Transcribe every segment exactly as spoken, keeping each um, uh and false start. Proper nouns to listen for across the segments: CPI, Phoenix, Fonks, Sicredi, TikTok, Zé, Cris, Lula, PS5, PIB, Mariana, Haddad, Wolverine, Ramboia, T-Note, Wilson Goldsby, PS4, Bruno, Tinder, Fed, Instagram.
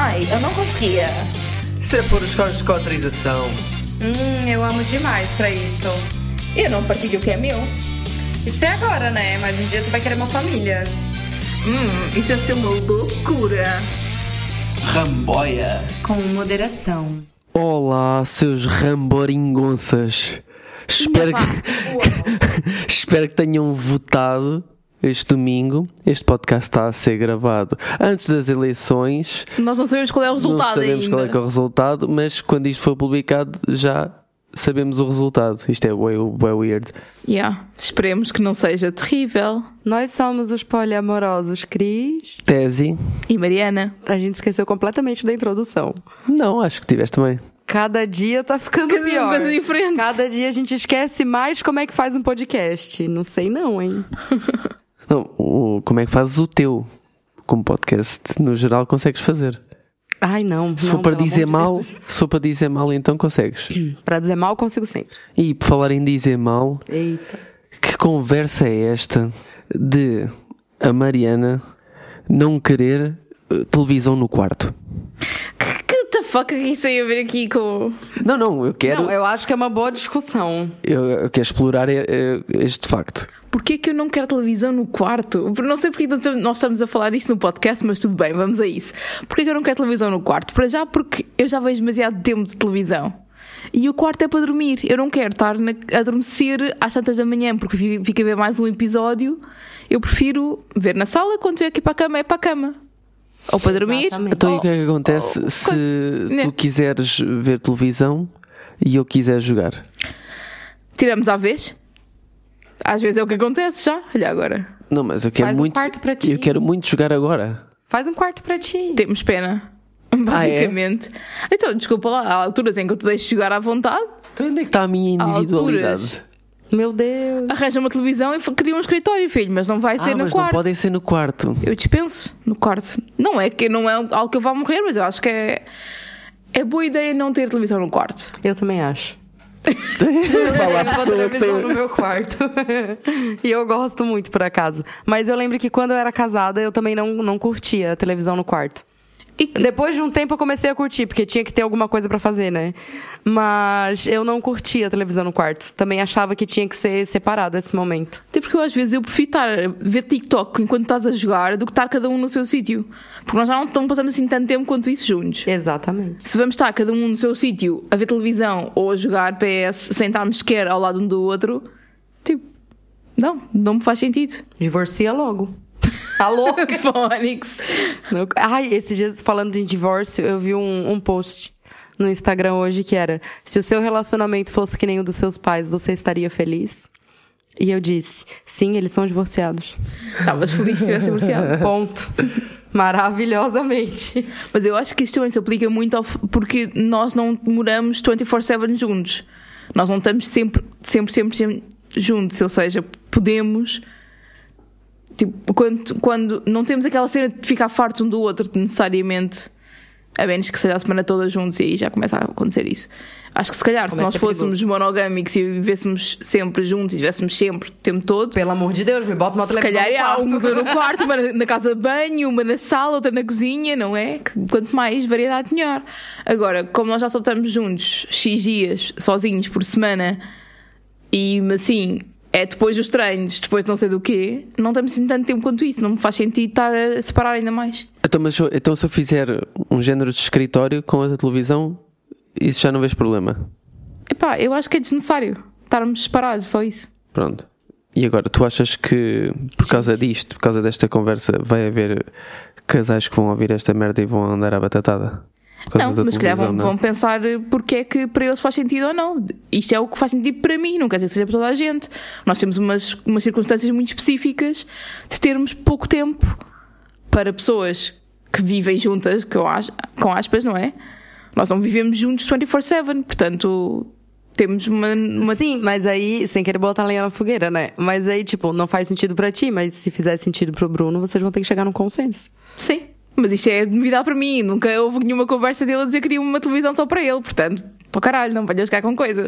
Ai, eu não conseguia. Isso é por os códigos de cotrização. Hum, eu amo demais pra isso. E eu não partilho o que é meu. Isso é agora, né? Mas um dia tu vai querer uma família. Hum, isso ia ser uma loucura. Ramboia. Com moderação. Olá, seus ramboringonças. Espero que... Espero que tenham votado este domingo. Este podcast está a ser gravado antes das eleições. Nós não sabemos qual é o resultado. Não sabemos ainda. qual é, que é o resultado, mas quando isto for publicado já sabemos o resultado. Isto é way, way weird. Yeah. Esperemos que não seja terrível. Nós somos os poliamorosos Cris, Tese e Mariana. A gente esqueceu completamente da introdução. Não, acho que tiveste também. Cada dia tá ficando Cada pior. Coisa diferente. Cada dia a gente esquece mais como é que faz um podcast. Não sei não, hein? Não, o, como é que fazes o teu? Como podcast, no geral, consegues fazer. Ai, não. Se não, for para dizer mal, de se for para dizer mal, então consegues. Hum, para dizer mal, consigo sempre. E por falar em dizer mal, eita, que conversa é esta de a Mariana não querer televisão no quarto? Foca que isso aí eu vir aqui com... Não, não, eu quero... Não, eu acho que é uma boa discussão. Eu, eu quero explorar este facto. Porquê que eu não quero televisão no quarto? Não sei porque nós estamos a falar disso no podcast, mas tudo bem, vamos a isso. Porquê que eu não quero televisão no quarto? Para já porque eu já vejo demasiado tempo de televisão. E o quarto é para dormir. Eu não quero estar na, a adormecer às tantas da manhã, porque fica a ver mais um episódio. Eu prefiro ver na sala, quando eu aqui para a cama, é para a cama. Ou para dormir. Ah, então, e o que é que acontece ou, se quando... tu quiseres ver televisão e eu quiser jogar? Tiramos à vez. Às vezes é o que acontece já. Olha agora. Não, mas eu quero Faz muito. Um quarto para ti. Eu quero muito jogar agora. Faz um quarto para ti. Temos pena. Basicamente. Ah, é? Então, desculpa lá. Há alturas em que eu te deixo jogar à vontade. Então, onde é que está a minha individualidade? Meu Deus. Arranja uma televisão e cria um escritório, filho. Mas não vai ah, ser no mas quarto. Não podem ser no quarto. Eu dispenso no quarto. Não é que não é algo que eu vá morrer, mas eu acho que é, é boa ideia não ter televisão no quarto. Eu também acho. Eu falar não vou televisão no meu quarto. E eu gosto muito, por acaso. Mas eu lembro que quando eu era casada, eu também não, não curtia a televisão no quarto. E depois de um tempo eu comecei a curtir, porque tinha que ter alguma coisa pra fazer, né? Mas eu não curtia a televisão no quarto. Também achava que tinha que ser separado esse momento. Até porque eu, às vezes eu prefiro estar a ver TikTok enquanto estás a jogar do que estar cada um no seu sítio. Porque nós já não estamos passando assim tanto tempo quanto isso juntos. Exatamente. Se vamos estar cada um no seu sítio a ver televisão ou a jogar P S sem estarmos sequer ao lado um do outro, tipo, não, não me faz sentido. Divorcia logo. Alô, Phoenix. Ai, esses dias falando de divórcio, eu vi um, um post no Instagram hoje que era: se o seu relacionamento fosse que nem o dos seus pais, você estaria feliz? E eu disse, sim, eles são divorciados. Estavas feliz se tivesse divorciado. Ponto. Maravilhosamente. Mas eu acho que isto também se aplica muito ao f- porque nós não moramos vinte e quatro sete juntos. Nós não estamos sempre, sempre, sempre, sempre juntos. Ou seja, podemos... Tipo, quando, quando não temos aquela cena de ficar fartos um do outro necessariamente, a menos que seja a semana toda juntos, e aí já começa a acontecer isso. Acho que se calhar, começa se nós fôssemos perigoso. monogâmicos e vivêssemos sempre juntos e estivéssemos sempre o tempo todo... Pelo amor de Deus, me bota uma televisão no quarto. Se calhar há uma no quarto, uma na casa de banho, uma na sala, outra na cozinha, não é? Quanto mais variedade, melhor. Agora, como nós já só estamos juntos X dias, sozinhos por semana, e assim... É depois dos treinos, depois de não sei do quê. Não estamos assim tanto tempo quanto isso. Não me faz sentido estar a separar ainda mais. Então, mas, então se eu fizer um género de escritório com a televisão, isso já não vejo problema? Epá, eu acho que é desnecessário estarmos separados, só isso. Pronto. E agora, tu achas que por causa disto, por causa desta conversa, vai haver casais que vão ouvir esta merda e vão andar à batatada? Não, mas que vão, vão pensar porque é que para eles faz sentido ou não. Isto é o que faz sentido para mim, não quer dizer que seja para toda a gente. Nós temos umas, umas circunstâncias muito específicas de termos pouco tempo para pessoas que vivem juntas, com, as, com aspas, não é? Nós não vivemos juntos vinte e quatro sete, portanto... Temos uma, uma... Sim, mas aí, sem querer botar lenha na fogueira, né? Mas aí, tipo, não faz sentido para ti, mas se fizer sentido para o Bruno, vocês vão ter que chegar num consenso. Sim. Mas isto é novidade para mim, nunca houve nenhuma conversa dele a dizer que queria uma televisão só para ele, portanto, para o caralho, não venham jogar com coisa.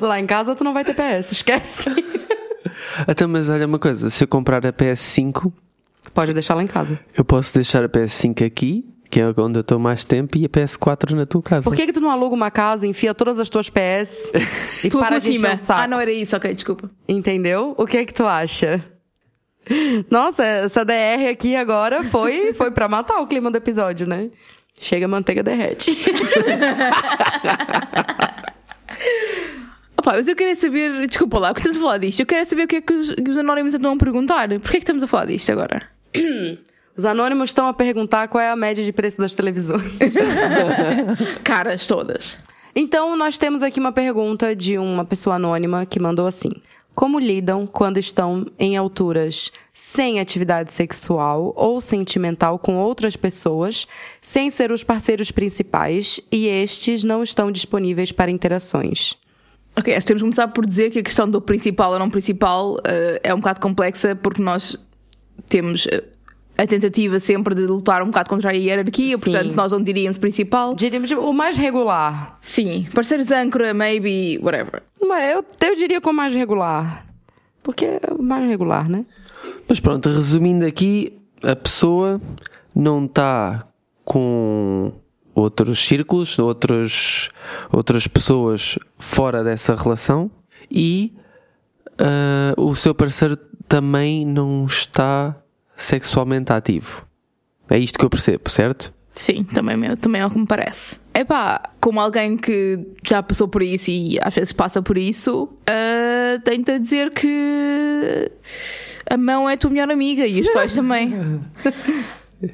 Lá em casa tu não vai ter P S, esquece. Até, mas olha uma coisa, se eu comprar a P S cinco, Pode deixar lá em casa. Eu posso deixar a P S cinco aqui, que é onde eu estou mais tempo, e a P S quatro na tua casa. Por que, é que tu não aluga uma casa, enfia todas as tuas P S e para de encher o saco? Ah, não era isso, ok, desculpa. Entendeu? O que é que tu acha? Nossa, essa D R aqui agora foi, foi pra matar o clima do episódio, né? Chega, a manteiga derrete. Opa, mas eu queria saber... Desculpa lá, porque estamos a falar disto. Eu queria saber o que é que os, que os anónimos estão a perguntar. Porquê é que estamos a falar disto agora? Os anônimos estão a perguntar qual é a média de preço das televisões. Caras todas. Então, nós temos aqui uma pergunta de uma pessoa anônima que mandou assim... Como lidam quando estão em alturas sem atividade sexual ou sentimental com outras pessoas, sem ser os parceiros principais, e estes não estão disponíveis para interações? Ok, acho que temos que começar por dizer que a questão do principal ou não principal uh, é um bocado complexa, porque nós temos... Uh, a tentativa sempre de lutar um bocado contra a hierarquia, sim. Portanto nós não diríamos principal. Diríamos o mais regular. Sim, parceiros âncora, maybe, whatever. Mas eu, eu diria com o mais regular, porque é o mais regular, né? Mas pronto, resumindo aqui, a pessoa não está com outros círculos, outros, outras pessoas fora dessa relação e uh, o seu parceiro também não está... sexualmente ativo. É isto que eu percebo, certo? Sim, também, meu, também é o que me parece. Epá, como alguém que já passou por isso e às vezes passa por isso, uh, tenta dizer que a mão é a tua melhor amiga e os toys também.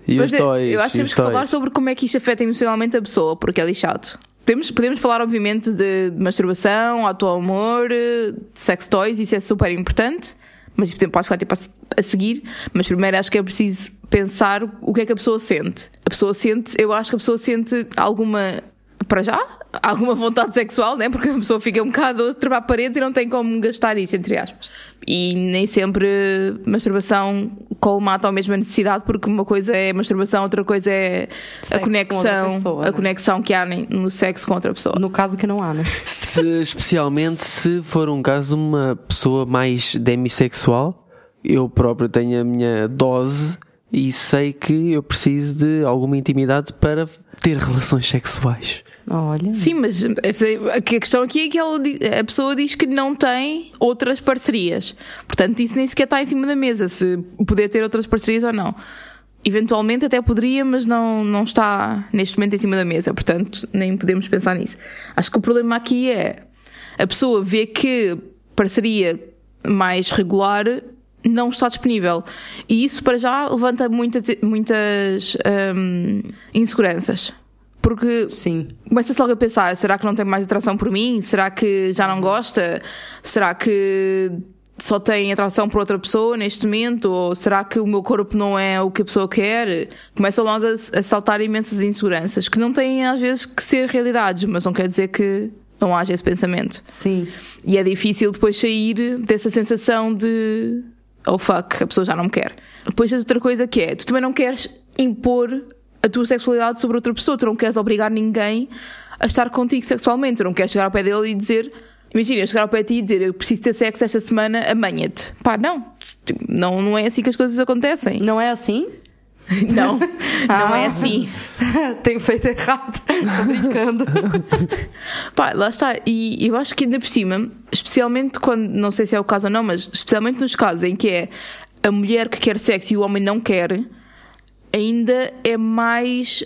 E os toys. Eu acho que temos que falar sobre como é que isto afeta emocionalmente a pessoa, porque é lixado. Podemos, podemos falar, obviamente, de masturbação, auto-amor, de sex toys, isso é super importante. Mas, por exemplo, pode ficar tipo, a seguir, mas primeiro acho que é preciso pensar o que é que a pessoa sente. A pessoa sente, eu acho que a pessoa sente alguma, para já, alguma vontade sexual, né? Porque a pessoa fica um bocado a travar paredes e não tem como gastar isso, entre aspas. E nem sempre masturbação colmata a mesma necessidade, porque uma coisa é masturbação, outra coisa é sexo, a conexão, pessoa, né? A conexão que há no sexo com outra pessoa. No caso que não há, né? Se, especialmente se for um caso de uma pessoa mais demissexual, eu próprio tenho a minha dose e sei que eu preciso de alguma intimidade para ter relações sexuais. Olha. Sim, mas a questão aqui é que ela, a pessoa diz que não tem outras parcerias. Portanto, isso nem sequer está em cima da mesa, se poder ter outras parcerias ou não. Eventualmente até poderia, mas não, não está neste momento em cima da mesa, portanto nem podemos pensar nisso. Acho que o problema aqui é a pessoa vê que parceria mais regular não está disponível e isso para já levanta muitas, muitas hum, inseguranças. Porque sim. Começa-se logo a pensar, será que não tem mais atração por mim? Será que já não gosta? Será que... só tem atração por outra pessoa neste momento? Ou será que o meu corpo não é o que a pessoa quer? Começam logo a saltar imensas inseguranças que não têm às vezes que ser realidades, mas não quer dizer que não haja esse pensamento. Sim. E é difícil depois sair dessa sensação de oh fuck, a pessoa já não me quer. Depois tens outra coisa que é, tu também não queres impor a tua sexualidade sobre outra pessoa, tu não queres obrigar ninguém a estar contigo sexualmente, tu não queres chegar ao pé dele e dizer... Imagina, eu chegar ao pé de ti e dizer eu preciso ter sexo esta semana, amanhã-te. Pá, não. não. Não é assim que as coisas acontecem. Não é assim? Não. Ah. Não é assim. Tenho feito errado. Estou brincando. Pá, lá está. E eu acho que ainda por cima, especialmente quando, não sei se é o caso ou não, mas especialmente nos casos em que é a mulher que quer sexo e o homem não quer, ainda é mais...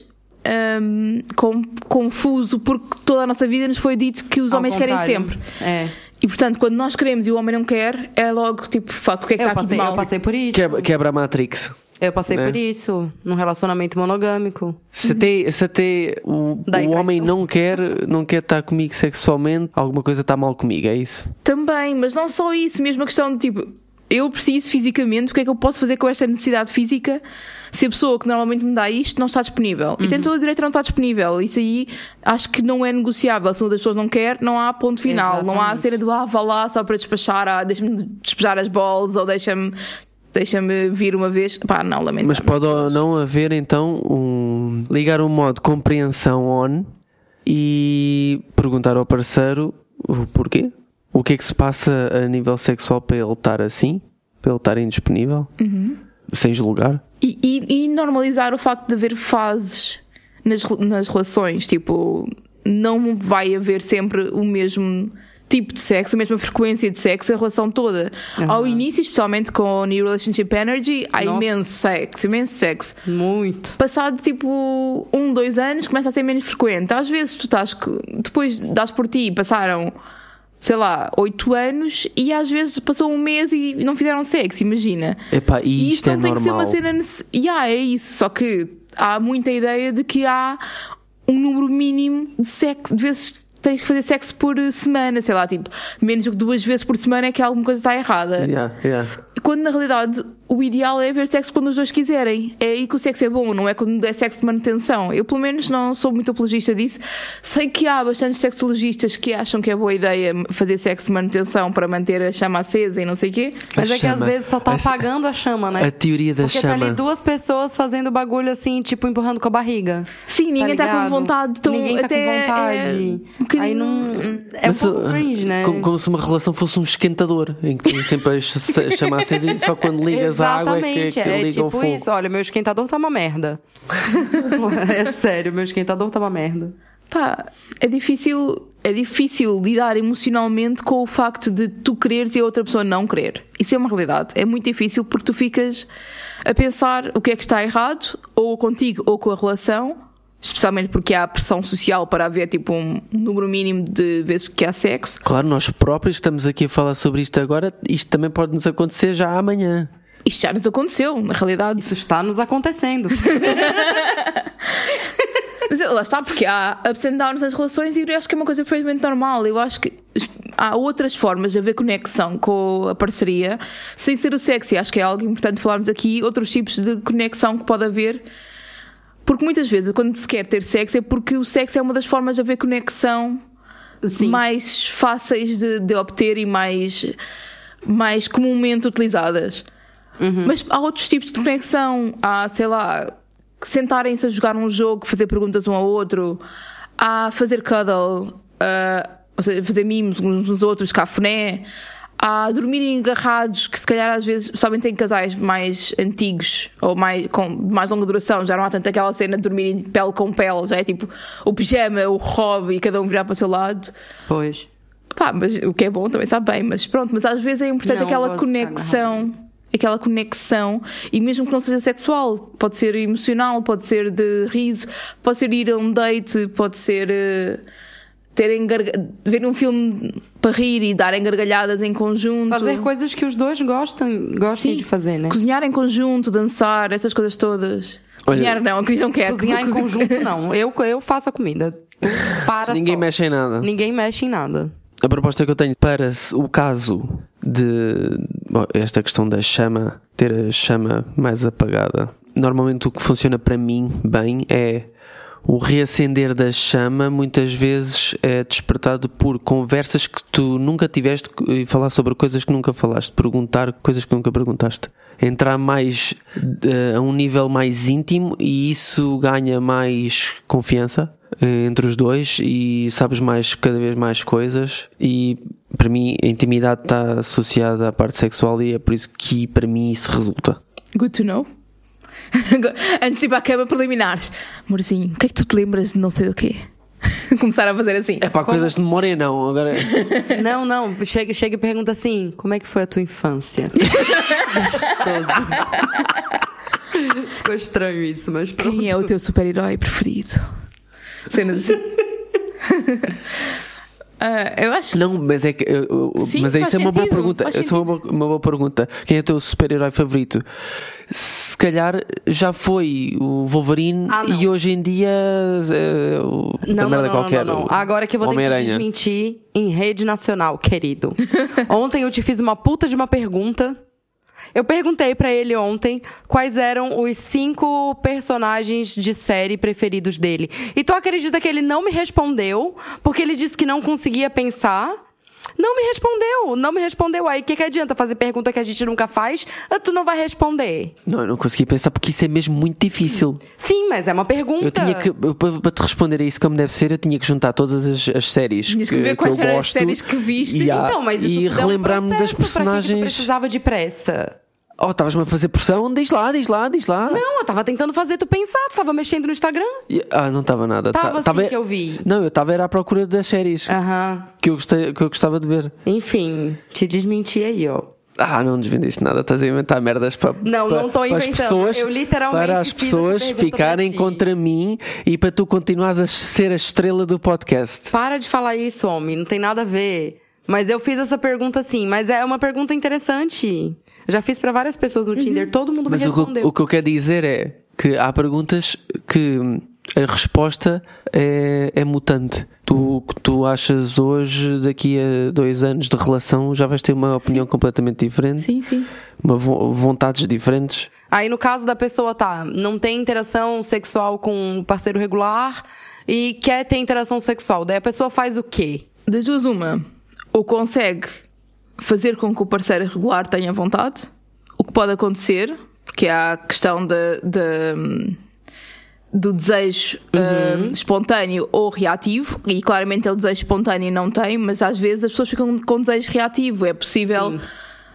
Um, com, confuso, porque toda a nossa vida nos foi dito que os Ao homens contrário. Querem sempre. É. E portanto, quando nós queremos e o homem não quer, é logo tipo, fuck, o que é que eu está passei, aqui de mal? Eu passei por isso. Quebra, quebra a Matrix. Eu passei né? por isso, num relacionamento monogâmico. Se até, se até o, o homem não quer, não quer estar comigo sexualmente, alguma coisa está mal comigo, é isso? Também, mas não só isso, mesmo a questão de tipo, eu preciso fisicamente, o que é que eu posso fazer com esta necessidade física? Se a pessoa que normalmente me dá isto não está disponível. Uhum. E tem todo o direito a não estar disponível. Isso aí acho que não é negociável. Se uma das pessoas não quer, não há ponto final. Exatamente. Não há a cena do ah, vá lá só para despachar, ah, deixa-me despejar as bolas ou deixa-me, deixa-me vir uma vez. Pá, não, lamento. Mas pode ou não haver então um... ligar um modo compreensão on e perguntar ao parceiro o porquê. O que é que se passa a nível sexual para ele estar assim? Para ele estar indisponível? Uhum. sem julgar. E, e, e normalizar o facto de haver fases nas, nas relações. Tipo, não vai haver sempre o mesmo tipo de sexo, a mesma frequência de sexo, a relação toda. Uhum. Ao início, especialmente com o New Relationship Energy, há Nossa. imenso sexo, imenso sexo. Muito. Passado tipo um, dois anos, começa a ser menos frequente. Às vezes tu estás, depois dás por ti e passaram, sei lá, oito anos e às vezes passou um mês e não fizeram sexo, imagina. Epá, e isto, isto não é tem normal. Que ser uma cena nesse... Yeah, é isso, só que há muita ideia de que há um número mínimo de sexo, de vezes tens que fazer sexo por semana, sei lá, tipo, menos do que duas vezes por semana é que alguma coisa está errada. Yeah, yeah. Quando na realidade o ideal é ver sexo quando os dois quiserem. É aí que o sexo é bom, não é quando é sexo de manutenção. Eu pelo menos não sou muito apologista disso. Sei que há bastantes sexologistas que acham que é boa ideia fazer sexo de manutenção para manter a chama acesa e não sei o quê. A Mas é chama, que às vezes só está apagando a chama, né? A teoria da Porque chama. Porque tá ali duas pessoas fazendo bagulho assim, tipo empurrando com a barriga. Sim, tá ninguém está com vontade. Então ninguém está com vontade. É... Aí não... É Mas, um pouco cringe, né? Como, como se uma relação fosse um esquentador, em que tem sempre a chama acesa e só quando ligas a água é que, que é, liga tipo o fogo. Isso. Olha, meu esquentador tá uma merda. É sério, meu esquentador tá uma merda. Pá, é difícil, é difícil lidar emocionalmente com o facto de tu quereres e a outra pessoa não querer. Isso é uma realidade. É muito difícil porque tu ficas a pensar o que é que está errado, ou contigo ou com a relação... Especialmente porque há pressão social para haver tipo um número mínimo de vezes que há sexo. Claro, nós próprios estamos aqui a falar sobre isto agora. Isto também pode nos acontecer já amanhã. Isto já nos aconteceu, na realidade. Isso está nos acontecendo. Mas lá está, porque há ups and downs nas relações e eu acho que é uma coisa perfeitamente normal. Eu acho que há outras formas de haver conexão com a parceria sem ser o sexo. E acho que é algo importante falarmos aqui, outros tipos de conexão que pode haver. Porque muitas vezes, quando se quer ter sexo, é porque o sexo é uma das formas de haver conexão Sim. mais fáceis de, de obter e mais, mais comumente utilizadas. Uhum. Mas há outros tipos de conexão. Há, sei lá, sentarem-se a jogar um jogo, fazer perguntas um ao outro. Há fazer cuddle, uh, ou seja, fazer mimos uns nos outros, cafuné. Há dormirem agarrados, que se calhar às vezes, somente em casais mais antigos ou mais, com mais longa duração, já não há tanta aquela cena de dormirem pele com pele, já é tipo o pijama, o hobby, cada um virar para o seu lado. Pois. Pá, mas o que é bom também sabe bem, mas pronto, mas às vezes é importante não, aquela conexão, aquela conexão, e mesmo que não seja sexual, pode ser emocional, pode ser de riso, pode ser ir a um date, pode ser... Terem garga... ver um filme para rir e darem gargalhadas em conjunto. Fazer coisas que os dois gostam, gostam de fazer, né? Cozinhar em conjunto, dançar, essas coisas todas. Olha, cozinhar não, a Cris não quer. Cozinhar em conjunto não, eu, eu faço a comida. Para Ninguém só. mexe em nada. Ninguém mexe em nada. A proposta que eu tenho para o caso de... Bom, esta questão da chama, ter a chama mais apagada. Normalmente o que funciona para mim bem é... O reacender da chama muitas vezes é despertado por conversas que tu nunca tiveste e falar sobre coisas que nunca falaste, perguntar coisas que nunca perguntaste, entrar mais uh, a um nível mais íntimo, e isso ganha mais confiança entre os dois e sabes mais, cada vez mais coisas. E para mim a intimidade está associada à parte sexual e é por isso que para mim isso resulta. Good to know. Antes de ir para a cama, preliminares. Amorzinho, o que é que tu te lembras de não sei do quê? Começar a fazer assim. É para como... coisas de memória, não. Agora... Não, não. Chega, chega e pergunta assim: como é que foi a tua infância? Ficou estranho isso, mas pronto. Quem é o teu super-herói preferido? Cenas assim. Uh, eu acho que... Não, mas é que eu, eu, Sim, mas isso sentido, é uma boa pergunta. Essa é uma, uma boa pergunta. Quem é o teu super-herói favorito? Se calhar já foi o Wolverine ah, e hoje em dia é, o... não, não, não, qualquer, não, não, não. Agora que eu vou Homem-Aranha. ter que desmentir em rede nacional, querido. Ontem eu te fiz uma puta de uma pergunta. Eu perguntei pra ele ontem quais eram os cinco personagens de série preferidos dele. E tu acredita que ele não me respondeu, porque ele disse que não conseguia pensar? Não me respondeu, não me respondeu. Aí, o que, que adianta fazer pergunta que a gente nunca faz? Tu não vai responder. Não, eu não consegui pensar porque isso é mesmo muito difícil. Sim, mas é uma pergunta. Eu tinha que, para te responder a isso como deve ser, eu tinha que juntar todas as, as séries. Tinhas que, que ver quais eram as séries que viste. E, então, mas isso e relembrar-me um das personagens. Pra que que tu precisava de pressa. Oh, estavas-me a fazer pressão? Diz lá, diz lá, diz lá. Não, eu estava tentando fazer tu pensar. Tu estava mexendo no Instagram. E, ah, não estava nada. Estava assim tava... que eu vi. Não, eu estava era à procura das séries uh-huh. que, eu gostei, que eu gostava de ver. Enfim, te desmenti aí, ó. Ah, não desvendiste nada. Estás a inventar merdas para Não, pra, não estou inventando. Pessoas, eu literalmente para as pessoas ficarem contra mim e para tu continuares a ser a estrela do podcast. Para de falar isso, homem. Não tem nada a ver. Mas eu fiz essa pergunta assim. Mas é uma pergunta interessante. Eu já fiz para várias pessoas no uhum. Tinder. Todo mundo mas me respondeu. O, o que eu quero dizer é que há perguntas que a resposta é, é mutante. Tu, que tu achas hoje, daqui a dois anos de relação, já vais ter uma opinião sim. completamente diferente. Sim, sim. Uma vo- vontades diferentes. Aí no caso da pessoa, tá, não tem interação sexual com um parceiro regular e quer ter interação sexual. Daí a pessoa faz o quê? Das duas uma. Ou consegue fazer com que o parceiro regular tenha vontade, o que pode acontecer, porque há a questão de... de do desejo uhum. uh, espontâneo ou reativo, e claramente ele desejo espontâneo não tem, mas às vezes as pessoas ficam com desejo reativo. É possível, sim.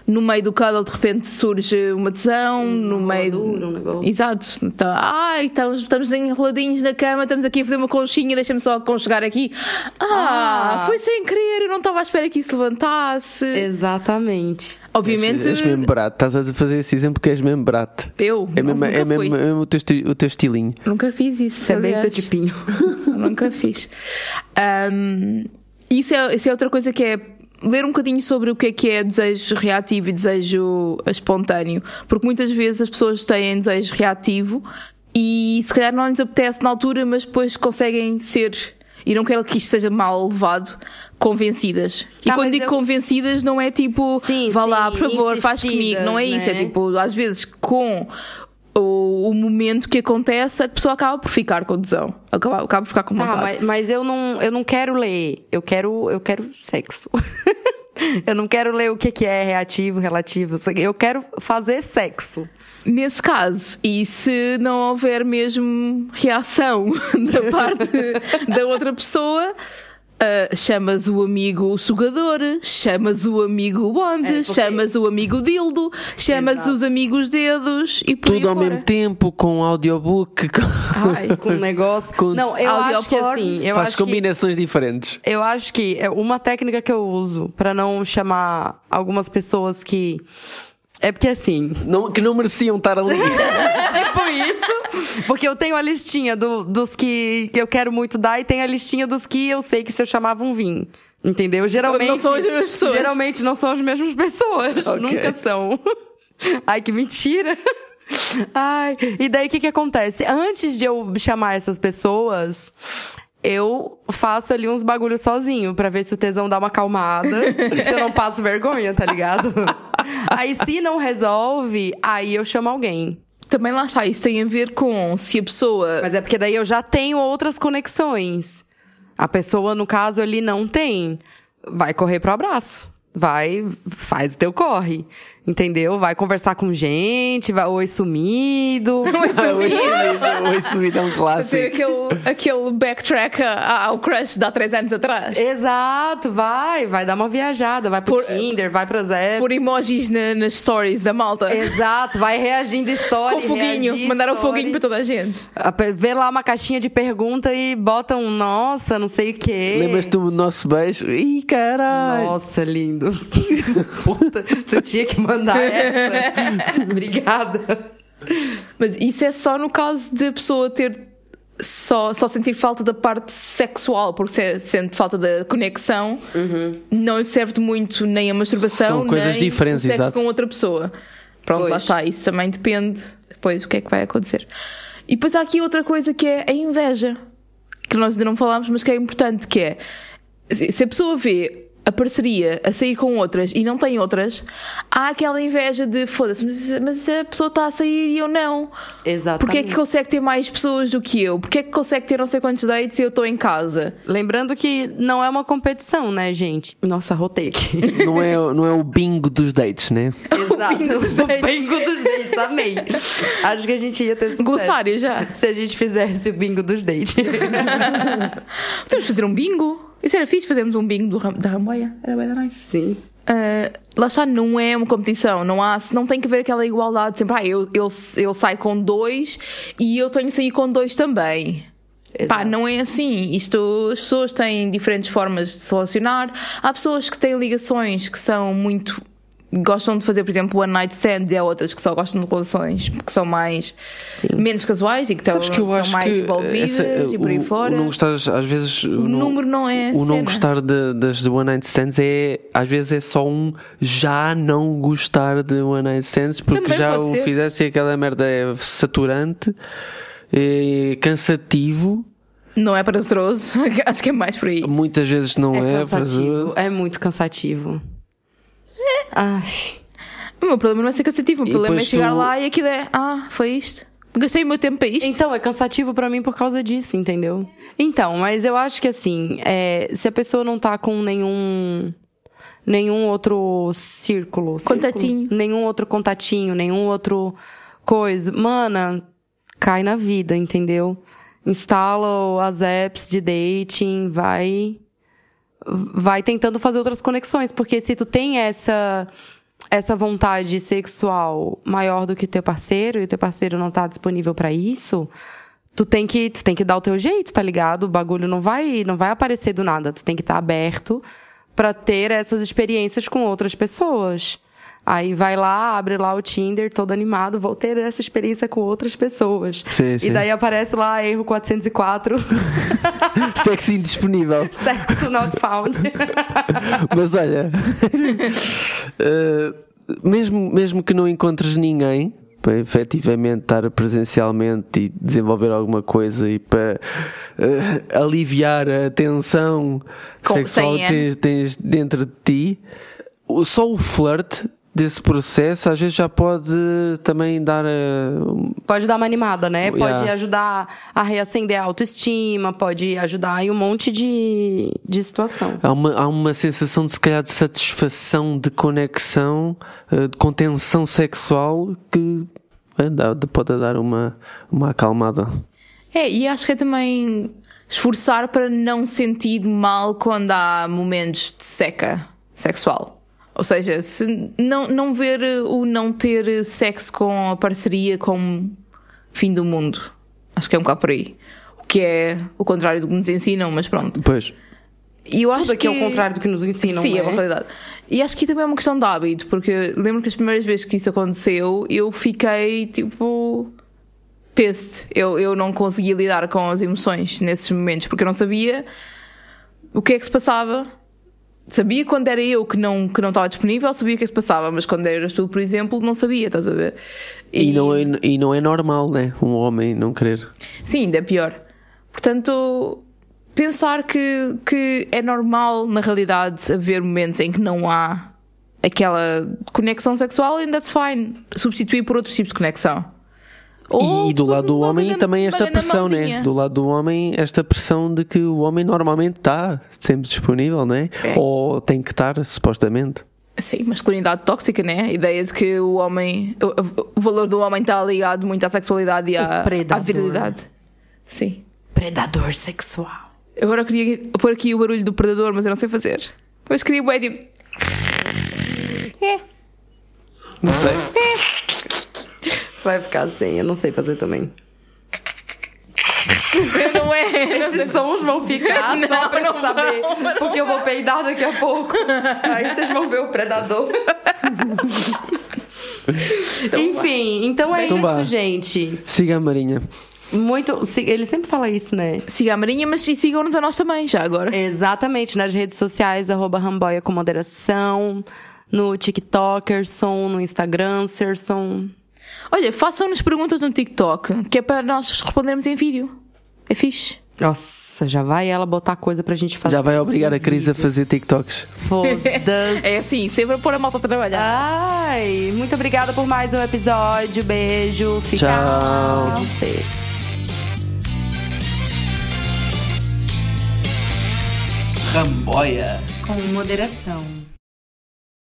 no meio do cuddle de repente surge uma tesão, um, no meio duro, um negócio. Exato. Então, ai, estamos, estamos enroladinhos na cama, estamos aqui a fazer uma conchinha, deixa-me só conchegar aqui. Ah, ah, foi sem querer, eu não estava à espera que isso levantasse. Exatamente. Obviamente. És mesmo brato, estás a fazer esse exemplo que és mesmo brato. Eu? É mesmo, é mesmo, é mesmo o, teu esti, o teu estilinho. Nunca fiz isso. Também é o teu tipinho. Nunca fiz. Um, isso, é, isso é outra coisa que é ler um bocadinho sobre o que é que é desejo reativo e desejo espontâneo. Porque muitas vezes as pessoas têm desejo reativo e se calhar não lhes apetece na altura, mas depois conseguem ser... E não quero que isto seja mal levado, convencidas. E ah, quando digo eu... convencidas, não é tipo, sim, vá sim, lá, por favor, faz comigo. Não é isso, né? É tipo, às vezes, com o, o momento que acontece, a pessoa acaba por ficar com tesão. Acaba, acaba por ficar com vontade. Tá, mas, mas eu, não, eu não quero ler. Eu quero, eu quero sexo. Eu não quero ler o que, que é reativo, relativo. Eu quero fazer sexo. Nesse caso, e se não houver mesmo reação da parte da outra pessoa, uh, chamas o amigo sugador, chamas o amigo bonde, é, porque... chamas o amigo dildo, chamas exato. Os amigos dedos e por tudo ao fora. Mesmo tempo, com audiobook, com, ai, com negócio. Com não, eu acho que assim, eu faz acho combinações que, diferentes. Eu acho que é uma técnica que eu uso para não chamar algumas pessoas que. É porque assim... Não, que não mereciam estar ali. Tipo isso. Porque eu tenho a listinha do, dos que, que eu quero muito dar. E tenho a listinha dos que eu sei que se eu chamava um vinho. Entendeu? Geralmente não são as mesmas pessoas. Geralmente não são as mesmas pessoas. Okay. Nunca são. Ai, que mentira. Ai. E daí o que, que acontece? Antes de eu chamar essas pessoas... Eu faço ali uns bagulhos sozinho pra ver se o tesão dá uma acalmada. Se eu não passo vergonha, tá ligado? Aí se não resolve, aí eu chamo alguém. Também lá está, isso tem a ver com se a pessoa... Mas é porque daí eu já tenho outras conexões. A pessoa, no caso, ali não tem. Vai correr pro abraço. Vai, faz o teu corre. Entendeu? Vai conversar com gente, vai, oi sumido. Oi sumido. Oi sumido é um clássico. Aquele, aquele backtrack ao crush de há três anos atrás. Exato, vai, vai dar uma viajada, vai pro por, Tinder, vai pro Zé. Por emojis na, nas stories da malta. Exato, vai reagindo stories. Com foguinho, mandaram um foguinho pra toda a gente. Vê lá uma caixinha de pergunta e bota um nossa, não sei o quê. Lembras-te do nosso beijo? Ih, caralho. Nossa, lindo. Puta, tu tinha que mandar. Mandar essa. Obrigada. Mas isso é só no caso de a pessoa ter só, só sentir falta da parte sexual, porque se sente falta da conexão, uhum. não lhe serve de muito nem a masturbação, são coisas nem diferentes, o sexo exato. Com outra pessoa. Pronto, pois. Lá está, isso também depende depois do que é que vai acontecer. E depois há aqui outra coisa que é a inveja, que nós ainda não falámos, mas que é importante, que é se a pessoa vê a parceria a sair com outras e não tem outras, há aquela inveja de foda-se, mas, mas a pessoa está a sair e eu não. Exatamente. Porque é que consegue ter mais pessoas do que eu? Porque é que consegue ter não sei quantos dates e eu estou em casa? Lembrando que não é uma competição, né, gente? Nossa, rotei aqui. Não é, não é o bingo dos dates, né? Exato. O bingo dos dates. Bingo dos dates, amei. Acho que a gente ia ter sucesso. Glossário já. Se a gente fizesse o bingo dos dates. Podemos fazer um bingo? Isso era fixe, fazemos um bingo do Ram- da Ramboia. Era bem nice. Sim. Uh, lá está, não é uma competição, não há, não tem que haver aquela igualdade sempre, ah, eu, ele, ele sai com dois e eu tenho que sair com dois também. Exato. Pá, não é assim, isto, as pessoas têm diferentes formas de se relacionar, há pessoas que têm ligações que são muito, gostam de fazer, por exemplo, one night stands, e há outras que só gostam de relações que são mais, sim, menos casuais e que, sabes, tão, que são mais envolvidas e por aí fora. O não gostar, às vezes, o não, número não é o cena. Não gostar de, das one night stands é, às vezes é só um já não gostar de one night stands porque também já o ser. Fizeste e aquela merda é saturante, é cansativo. Não é prazeroso, acho que é mais por aí. Muitas vezes não é, é prazeroso. É muito cansativo. Ai. O meu problema não é ser cansativo, o meu problema é chegar tu... lá e aquilo é, ah, foi isto, gastei o meu tempo para isto. Então, é cansativo para mim por causa disso, entendeu? Então, mas eu acho que assim, é, se a pessoa não tá com nenhum nenhum outro círculo, contatinho, círculo, nenhum outro contatinho, nenhum outro coisa, mana, cai na vida, entendeu? Instala as apps de dating, vai... vai tentando fazer outras conexões, porque se tu tem essa, essa vontade sexual maior do que o teu parceiro, e o teu parceiro não tá disponível pra isso, tu tem que, tu tem que dar o teu jeito, tá ligado? O bagulho não vai, não vai aparecer do nada, tu tem que estar aberto pra ter essas experiências com outras pessoas. Aí vai lá, abre lá o Tinder, todo animado, vou ter essa experiência com outras pessoas. Sim, sim. E daí aparece lá, erro quatrocentos e quatro. Sexo indisponível. Sexo not found. Mas olha, uh, mesmo, mesmo que não encontres ninguém, para efetivamente estar presencialmente e desenvolver alguma coisa e para uh, aliviar a tensão com, sexual que tens, tens dentro de ti, só o flirt desse processo às vezes já pode também dar uh... pode dar uma animada, né? Pode, yeah, ajudar a reacender a autoestima, pode ajudar em um monte de, de situação. Há uma, há uma sensação de, se calhar, de satisfação, de conexão, uh, de contenção sexual que é, dá, pode dar uma, uma acalmada. É, e acho que é também esforçar para não sentir mal quando há momentos de seca sexual. Ou seja, se não, não ver o não ter sexo com a parceria como fim do mundo. Acho que é um bocado por aí. O que é o contrário do que nos ensinam, mas pronto. Pois. E eu acho que é o contrário do que nos ensinam. Sim, é uma realidade. E acho que também é uma questão de hábito, porque lembro que as primeiras vezes que isso aconteceu, eu fiquei tipo... peste. Eu, eu não conseguia lidar com as emoções nesses momentos, porque eu não sabia o que é que se passava. Sabia quando era eu que não, que não estava disponível, sabia o que se passava, mas quando eras tu, por exemplo, não sabia, estás a ver? E, e, não, é, e não é normal, né? Um homem não querer. Sim, ainda é pior. Portanto, pensar que, que é normal, na realidade, haver momentos em que não há aquela conexão sexual, and that's fine. Substituir por outros tipos de conexão. Ou e do lado do homem grande, também esta pressão, mãozinha, né? Do lado do homem, esta pressão de que o homem normalmente está sempre disponível, né? É. Ou tem que estar, supostamente. Sim, masculinidade tóxica, né? A ideia de que o homem, o, o valor do homem está ligado muito à sexualidade e à, à virilidade. Sim. Predador sexual. Agora eu queria pôr aqui o barulho do predador, mas eu não sei fazer. Mas queria o Eddie. É. Não sei. Vai ficar sem, eu não sei fazer também. Não é? Esses sons vão ficar não, só pra não, eu saber, não, não, porque eu vou peidar daqui a pouco. Aí vocês vão ver o predador. Então, enfim, vai. Então é então, isso, vai, gente. Siga a Marinha. Muito, ele sempre fala isso, né? Siga a Marinha, mas sigam-nos a nós também, já agora. Exatamente, nas redes sociais, arroba Ramboia com moderação, no TikTok, Erson, no Instagram, Serson... Olha, façam-nos perguntas no TikTok, que é para nós respondermos em vídeo. É fixe. Nossa, já vai ela botar coisa pra gente fazer. Já vai obrigar a Cris a fazer TikToks. Foda-se. É assim, sempre a pôr a malta a trabalhar. Ai, muito obrigada por mais um episódio. Beijo, fica. Tchau. Você. Ramboia. Com moderação.